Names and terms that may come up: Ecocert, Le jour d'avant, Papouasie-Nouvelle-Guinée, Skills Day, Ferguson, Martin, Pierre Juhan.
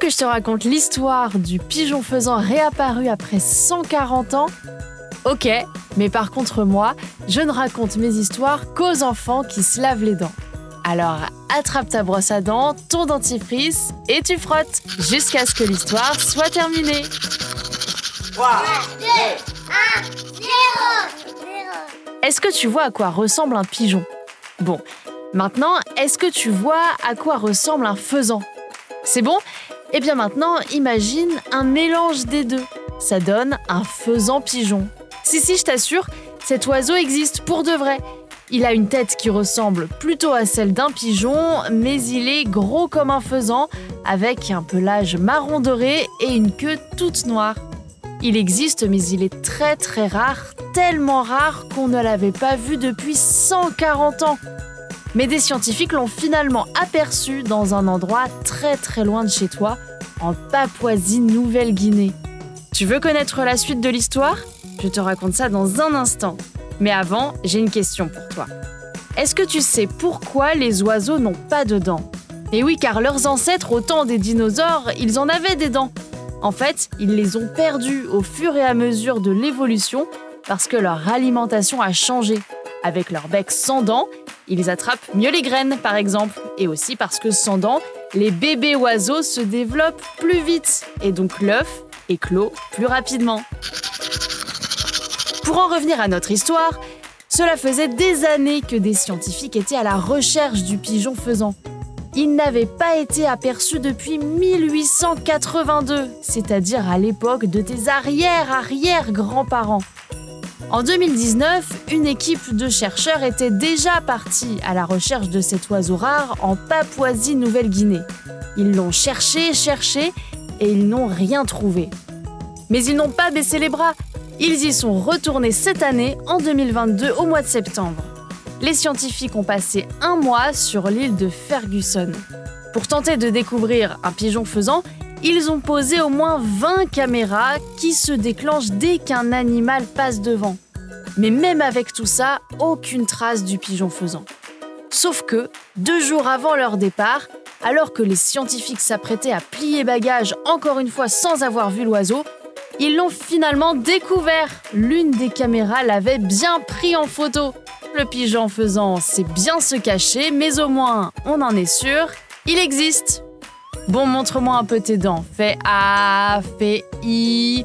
veux que je te raconte l'histoire du pigeon faisan réapparu après 140 ans ? Ok, mais par contre moi, je ne raconte mes histoires qu'aux enfants qui se lavent les dents. Alors attrape ta brosse à dents, ton dentifrice et tu frottes jusqu'à ce que l'histoire soit terminée. 3, 2, 1, 0. Est-ce que tu vois à quoi ressemble un pigeon ? Bon, maintenant, est-ce que tu vois à quoi ressemble un faisan ? C'est bon ? Eh bien maintenant, imagine un mélange des deux. Ça donne un faisan pigeon. Si, je t'assure, cet oiseau existe pour de vrai. Il a une tête qui ressemble plutôt à celle d'un pigeon, mais il est gros comme un faisan, avec un pelage marron doré et une queue toute noire. Il existe, mais il est très très rare, tellement rare qu'on ne l'avait pas vu depuis 140 ans. Mais des scientifiques l'ont finalement aperçu dans un endroit très très loin de chez toi, en Papouasie-Nouvelle-Guinée. Tu veux connaître la suite de l'histoire ? Je te raconte ça dans un instant. Mais avant, j'ai une question pour toi. Est-ce que tu sais pourquoi les oiseaux n'ont pas de dents ? Eh oui, car leurs ancêtres, au temps des dinosaures, ils en avaient des dents. En fait, ils les ont perdues au fur et à mesure de l'évolution parce que leur alimentation a changé. Avec leur bec sans dents, ils attrapent mieux les graines, par exemple. Et aussi parce que sans dents, les bébés oiseaux se développent plus vite. Et donc l'œuf éclot plus rapidement. Pour en revenir à notre histoire, cela faisait des années que des scientifiques étaient à la recherche du pigeon faisan. Il n'avait pas été aperçu depuis 1882, c'est-à-dire à l'époque de tes arrière-arrière-grands-parents. En 2019, une équipe de chercheurs était déjà partie à la recherche de cet oiseau rare en Papouasie-Nouvelle-Guinée. Ils l'ont cherché et ils n'ont rien trouvé. Mais ils n'ont pas baissé les bras. Ils y sont retournés cette année, en 2022, au mois de septembre. Les scientifiques ont passé un mois sur l'île de Ferguson. Pour tenter de découvrir un pigeon faisan, ils ont posé au moins 20 caméras qui se déclenchent dès qu'un animal passe devant. Mais même avec tout ça, aucune trace du pigeon faisan. Sauf que, 2 jours avant leur départ, alors que les scientifiques s'apprêtaient à plier bagages encore une fois sans avoir vu l'oiseau, ils l'ont finalement découvert. L'une des caméras l'avait bien pris en photo. Le pigeon faisan sait bien se cacher, mais au moins, on en est sûr, il existe. Bon, montre-moi un peu tes dents. Fais A, fais I.